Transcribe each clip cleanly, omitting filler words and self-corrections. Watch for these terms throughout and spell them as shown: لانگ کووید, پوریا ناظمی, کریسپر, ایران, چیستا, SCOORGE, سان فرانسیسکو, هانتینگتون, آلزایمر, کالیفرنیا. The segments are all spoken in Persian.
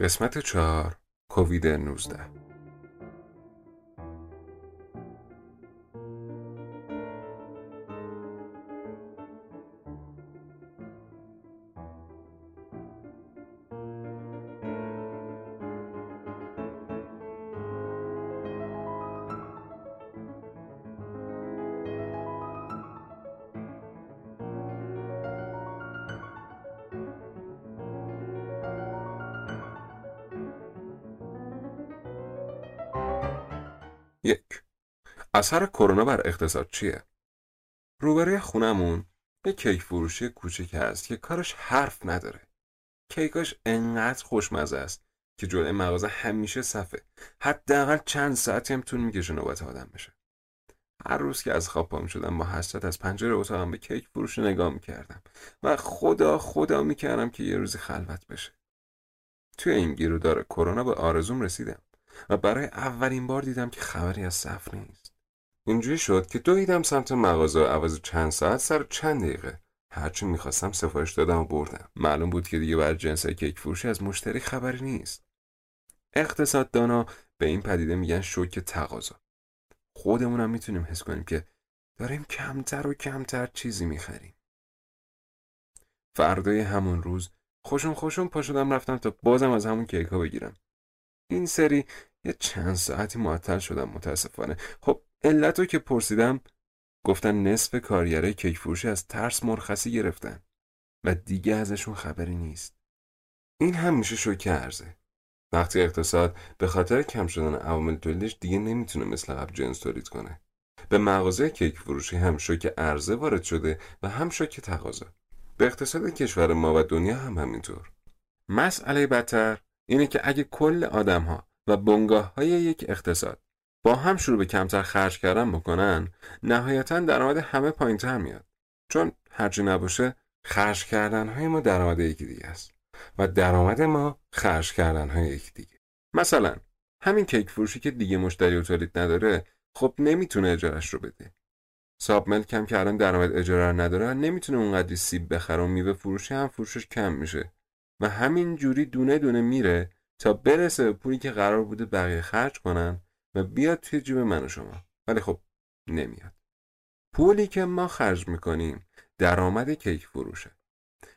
قسمت 4، کووید 19. اثر کرونا بر اقتصاد چیه؟ روبروی خونمون یه کیک فروشی کوچیک هست که کارش حرف نداره. کیکاش انقدر خوشمزه است که جلوی مغازه همیشه صفه. حداقل چند ساعتی هم طول می‌کشه نوبت آدم بشه. هر روز که از خواب پا می‌شدم با حسرت از پنجره اتاقم به کیک فروشی نگاه می‌کردم و خدا می‌کردم که یه روزی خلوت بشه. توی این گیرودار کرونا به آرزوم رسیدم و برای اولین بار دیدم که خبری از صف نیست. اینجوری شد که دویدم سمت مغازه و عوض چند ساعت سر چند دقیقه هرچی میخواستم سفارش دادم و بردم. معلوم بود که دیگه بر جنس کیک فروشی از مشتری خبری نیست. اقتصاددانا به این پدیده میگن شوک تقاضا. خودمونم میتونیم حس کنیم که داریم کمتر و کمتر چیزی میخریم. فردای همون روز خوشون پا شدم رفتم تا بازم از همون کیک ها بگیرم. این سری یه چند ساعتی معطل شدم متاسفانه. خب علتو که پرسیدم گفتن نصف کارگرای کیک فروشی از ترس مرخصی گرفتن و دیگه ازشون خبری نیست. این هم میشه شوک ارزه. وقتی اقتصاد به خاطر کم شدن عوامل تولیدش دیگه نمیتونه مثل قبل جنس تولید کنه. به مغازه کیک فروشی هم شوک ارزه وارد شده و هم شوک تقاضا. به اقتصاد کشور ما و دنیا هم همینطور. مسئله بدتر اینه که اگه کل آدم‌ها و بنگاه‌های یک اقتصاد با هم شروع به کمتر خرج کردن بکنن، نهایتاً درآمد همه پایین‌تر میاد. چون هرچی نباشه خرج کردن‌های ما درآمد یکی دیگه است و درآمد ما خرج کردن‌های یکی دیگه. مثلا همین کیک فروشی که دیگه مشتری و تولید نداره، خب نمیتونه اجاره‌اش رو بده. ساب ملک هم که الان درآمد اجاره نداره، نمیتونه اونقدری سیب بخره و میوه فروشی هم فروشش کم میشه. و همین جوری دونه دونه میره تا برسه به پولی که قرار بوده بقیه خرج کنن و بیاد توی جیب من و شما. ولی خب نمیاد. پولی که ما خرج میکنیم درآمد کیک فروشه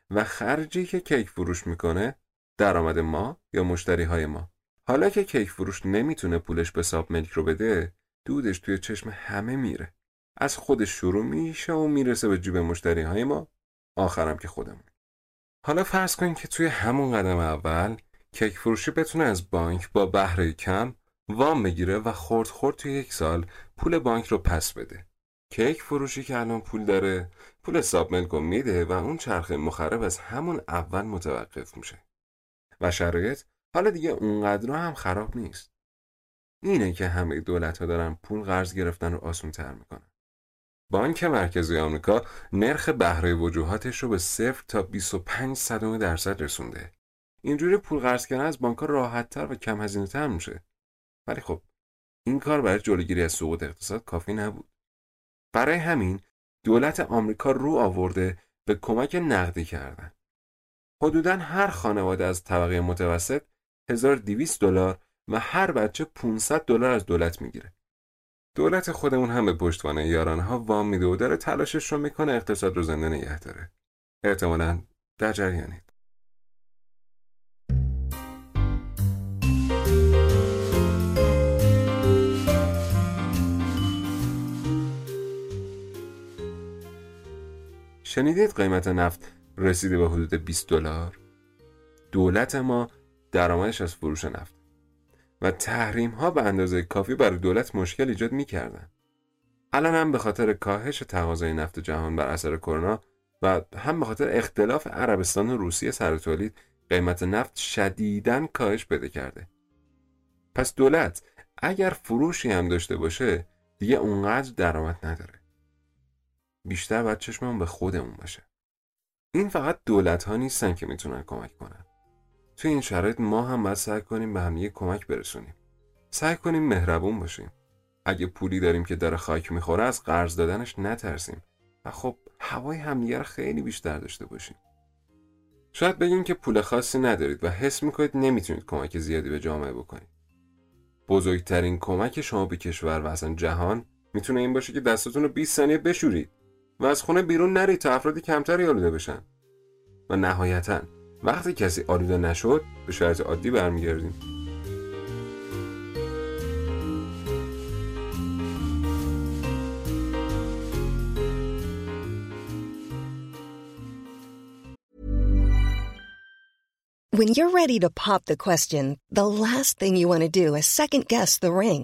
و خرجی که کیک فروش میکنه درآمد ما یا مشتری های ما. حالا که کیک فروش نمیتونه پولش به ساب ملک رو بده، دودش توی چشم همه میره. از خودش شروع میشه و میرسه به جیب مشتری های ما، آخرم که خودمون. حالا فرض کنیم که توی همون قدم اول کیک فروشی بتونه از بانک با بهره کم وام بگیره و خرد توی یک سال پول بانک رو پس بده. کیک فروشی که الان پول داره، پول ساب ملک رو میده و اون چرخه مخرب از همون اول متوقف میشه. و شرایط حالا دیگه اونقدر هم خراب نیست. اینه که همه دولت‌ها دارن پول قرض گرفتن رو آسان‌تر میکنن. بانک مرکزی آمریکا نرخ بهره وجوهاتش رو به 0 تا 25% رسونده. اینجوری پول قرض کردن از بانک‌ها راحت‌تر و کم هزینه‌تر میشه. ولی خب این کار برای جلوگیری از سقوط اقتصاد کافی نبود. برای همین دولت آمریکا رو آورده به کمک نقدی کردن. حدوداً هر خانواده از طبقه متوسط $1200 و هر بچه $500 از دولت میگیره. دولت خودمون هم به پشتوانه یارانها وام میده و داره تلاشش رو میکنه اقتصاد رو زنده نگه داره. احتمالاً در جریانید. شنیدید قیمت نفت رسیده به حدود $20؟ دولت ما درآمدش از فروش نفت و تحریم ها به اندازه کافی برای دولت مشکل ایجاد می‌کردن. الان هم به خاطر کاهش تقاضای نفت جهان بر اثر کرونا و هم به خاطر اختلاف عربستان و روسیه سر تولید، قیمت نفت شدیداً کاهش پیدا کرده. پس دولت اگر فروشی هم داشته باشه دیگه اونقدر درآمد نداره. بیشتر باید چشممون به خودمون باشه. این فقط دولت ها نیستن که میتونن کمک کنن. تو این شرایط ما هم باید سعی کنیم به هم یه کمک برسونیم. سعی کنیم مهربون باشیم. اگه پولی داریم که داره خاک میخوره از قرض دادنش نترسیم و خب هوای همدیگه رو خیلی بیشتر داشته باشیم. شاید بگین که پول خاصی ندارید و حس میکنید نمیتونید کمک زیادی به جامعه بکنید. بزرگترین کمک شما به کشور و اصلا جهان میتونه این باشه که دستتون رو 20 ثانیه بشورید و از خونه بیرون نرید تا افراد کمتری آلوده بشن. و نهایتاً وقتی کسی آلوده نشد به شرایط عادی برمیگردیم. When you're ready to pop the question, the last thing you want to do is second guess the ring.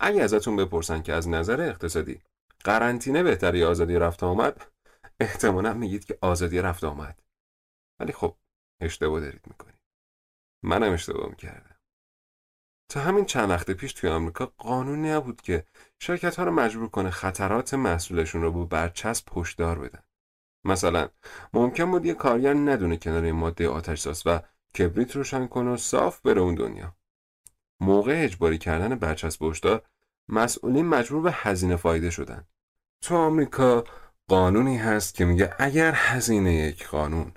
اگه ازتون بپرسن که از نظر اقتصادی قرنطینه بهتره یا آزادی رفت آمد، احتمالاً میگید که آزادی رفت آمد. ولی خب اشتباه دارید میکنید. منم اشتباه میکردم. تا همین چند وقت پیش توی آمریکا قانون نبود که شرکت ها رو مجبور کنه خطرات محصولشون رو با برچسب هشدار بدن. مثلا ممکن بود یه کارگر ندونه کنار این ماده آتش‌ساز و کبریت روشن کنه و صاف بره اون دنیا. موقع اجباری کردن برچسب هشدار مسئولین مجبور به هزینه فایده شدن. تو آمریکا قانونی هست که میگه اگر هزینه یک قانون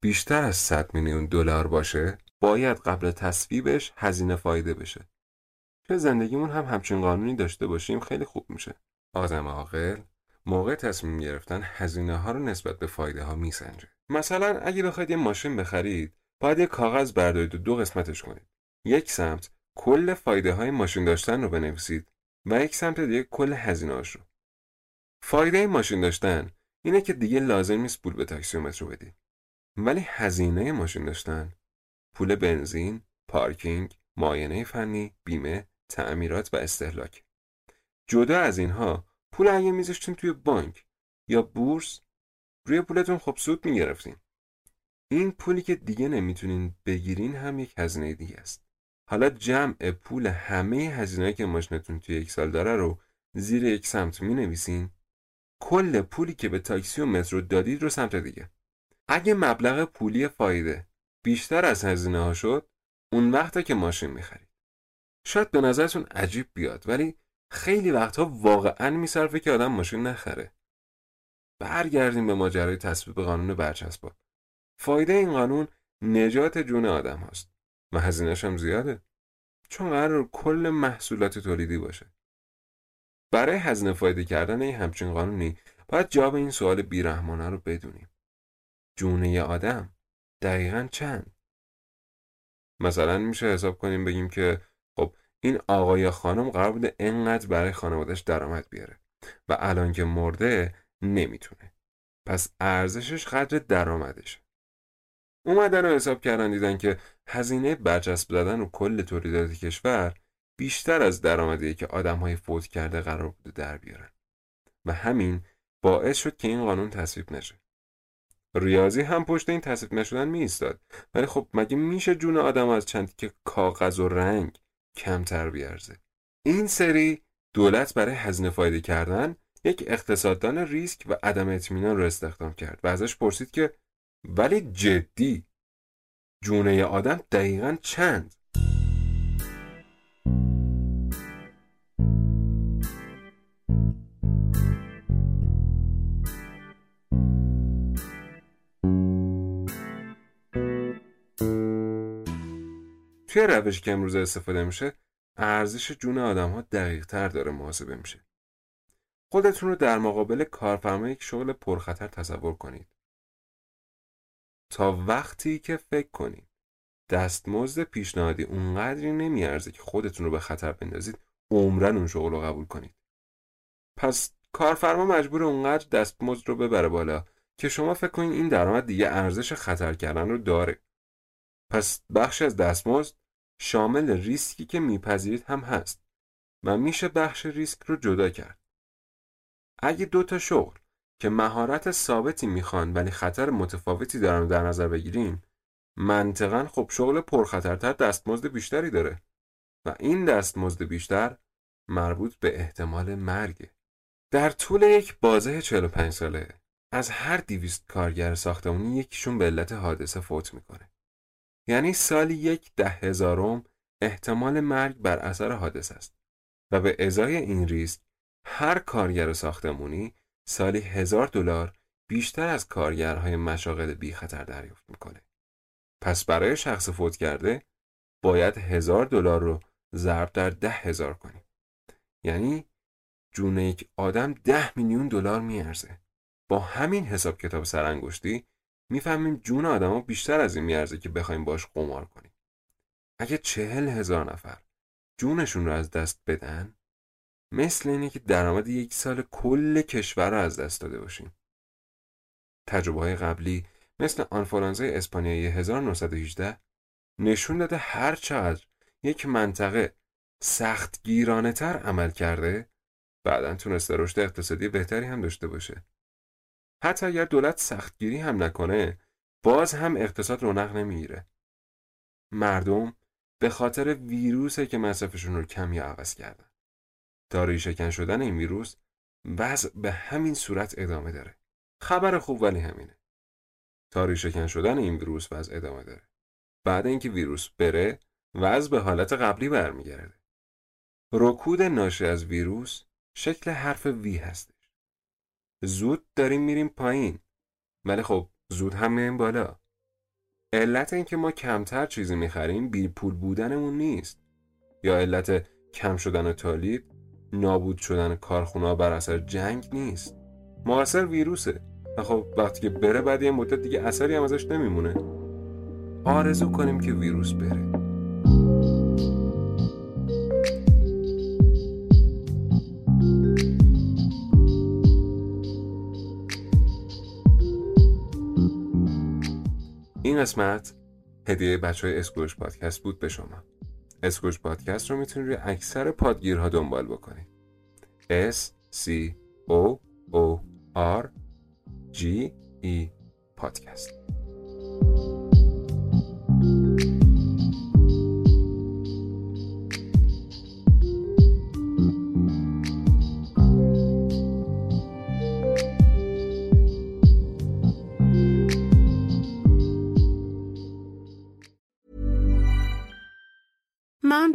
بیشتر از $100 میلیون باشه باید قبل تصویبش هزینه فایده بشه. چه زندگیمون هم همچین قانونی داشته باشیم خیلی خوب میشه. آدم عاقل موقع تصمیم گرفتن هزینه ها رو نسبت به فایده ها میسنجه. مثلا اگه بخواید یه ماشین بخرید باید یه کاغذ بردارید و 2 قسمتش کنید. یک سمت کل فایده های ماشین داشتن رو بنویسید و یک سمت دیگه کل هزینه‌هاش رو. فایده ماشین داشتن اینه که دیگه لازم نیست پول به تاکسیومتر رو بدید. ولی هزینه ماشین داشتن، پول بنزین، پارکینگ، معاینه فنی، بیمه، تعمیرات و استهلاک. جدا از اینها، پول اگه می‌ذاشتین توی بانک یا بورس، روی پولتون خب سود می‌گرفتین. این پولی که دیگه نمیتونین بگیرین هم یک هزینه دیگه است. حالا جمع پول همه هزینه‌ای که ماشینتون توی یک سال داره رو زیر یک سمت می‌نویسین، کل پولی که به تاکسیومتر رو دادید رو سمت دیگه. اگه مبلغ پولی فایده بیشتر از هزینه‌ها شد، اون وقته که ماشین می‌خرید. شاید به نظرتون عجیب بیاد ولی خیلی وقتها واقعاً میصرفه که آدم ماشین نخره. برگردیم به ماجرای تصویب قانون برچسب‌ها. فایده این قانون نجات جون آدم هاست و هزینه‌ش هم زیاده، چون قرار کل محصولات تولیدی باشه. برای هزینه فایده کردن این همچین قانونی باید جواب این سوال بیرحمانه رو بدونیم. جونه آدم دقیقاً چند؟ مثلا میشه حساب کنیم بگیم که خب این آقا یا خانم قرار بوده انقدر برای خانواده‌اش درآمد بیاره و الان که مرده نمیتونه، پس ارزشش قدر درآمدشه. اومدن و حساب کردن دیدن که هزینه برچسب زدن و کل تولیدات کشور بیشتر از درآمدیه که آدم‌های فوت کرده قرار بوده در بیارن و همین باعث شد که این قانون تصویب نشه. ریاضی هم پشت این تصویب نشدن می‌ایستاد، ولی خب مگه میشه جون آدم از چند تیکه کاغذ و رنگ کمتر بیارزه؟ این سری دولت برای هزینه فایده کردن یک اقتصاددان ریسک و عدم اطمینان رو استخدام کرد و ازش پرسید که ولی جدی جونه آدم دقیقاً چند؟ توی روشی که امروز استفاده میشه ارزش جون آدم ها دقیق تر داره محاسبه میشه. خودتون رو در مقابل کارفرمای یک شغل پرخطر تصور کنید. تا وقتی که فکر کنید دستمزد پیشنهادی اونقدری نمیارزه که خودتون رو به خطر بندازید، عمرن اون شغل رو قبول کنید. پس کارفرما مجبور اونقدر دستمزد رو ببره بالا که شما فکر کنید این درآمد دیگه ارزش خطر کردن رو داره. پس بخش از دستمزد شامل ریسکی که میپذیرید هم هست و میشه بخش ریسک رو جدا کرد. اگه دوتا شغل که مهارت ثابتی میخوان ولی خطر متفاوتی دارن رو در نظر بگیریم، منطقاً خب شغل پرخطرتر دستمزد بیشتری داره و این دستمزد بیشتر مربوط به احتمال مرگه. در طول یک بازه 45 ساله از هر 200 کارگر ساختمانی یکیشون به علت حادثه فوت میکنه. یعنی سالی 1/10,000 احتمال مرگ بر اثر حادثه است و به ازای این ریسک هر کارگر ساختمانی سالی $1,000 بیشتر از کارگرهای مشاغل بی خطر دریافت میکنه. پس برای شخص فوت کرده باید $1,000 رو ضرب در 10,000 کنیم. یعنی جون یک آدم $10 میلیون میارزه. با همین حساب کتاب سرانگشتی میفهمیم جون آدما بیشتر از این میارزه که بخوایم باش قمار کنیم. اگه 40,000 نفر جونشون رو از دست بدن، مثل اینه که درآمد یک سال کل کشور رو از دست داده باشیم. تجربه‌های قبلی مثل آنفولانزای اسپانیایی 1918 نشون داده هر چقدر یک منطقه سخت گیرانه تر عمل کرده، بعداً تونسته رشد اقتصادی بهتری هم داشته باشه. حتی اگر دولت سختگیری هم نکنه، باز هم اقتصاد رونق نمیگیره. مردم به خاطر ویروسه که مصرفشون رو کم یا عوض کردن. تا ریشه‌کن شدن این ویروس وضع به همین صورت ادامه داره. خبر خوب ولی همینه. تا ریشه‌کن شدن این ویروس وضع ادامه داره. بعد اینکه ویروس بره، وضع به حالت قبلی برمیگرده. رکود ناشی از ویروس شکل حرف وی هست. زود داریم میریم پایین، ولی خب زود هم میریم بالا. علت این که ما کمتر چیزی میخریم بی پول بودنمون نیست، یا علت کم شدن تولید، نابود شدن کارخونه‌ها بر اثر جنگ نیست. مؤثر ویروسه و خب وقتی که بره بعد یه مدت دیگه اثری هم ازش نمیمونه. آرزو کنیم که ویروس بره. این قسمت هدیه بچهای اسکوش پادکست بود به شما. اسکوش پادکست رو میتونید روی اکثر پادگیرها دنبال بکنید. SCOORGE پادکست. Mom Mom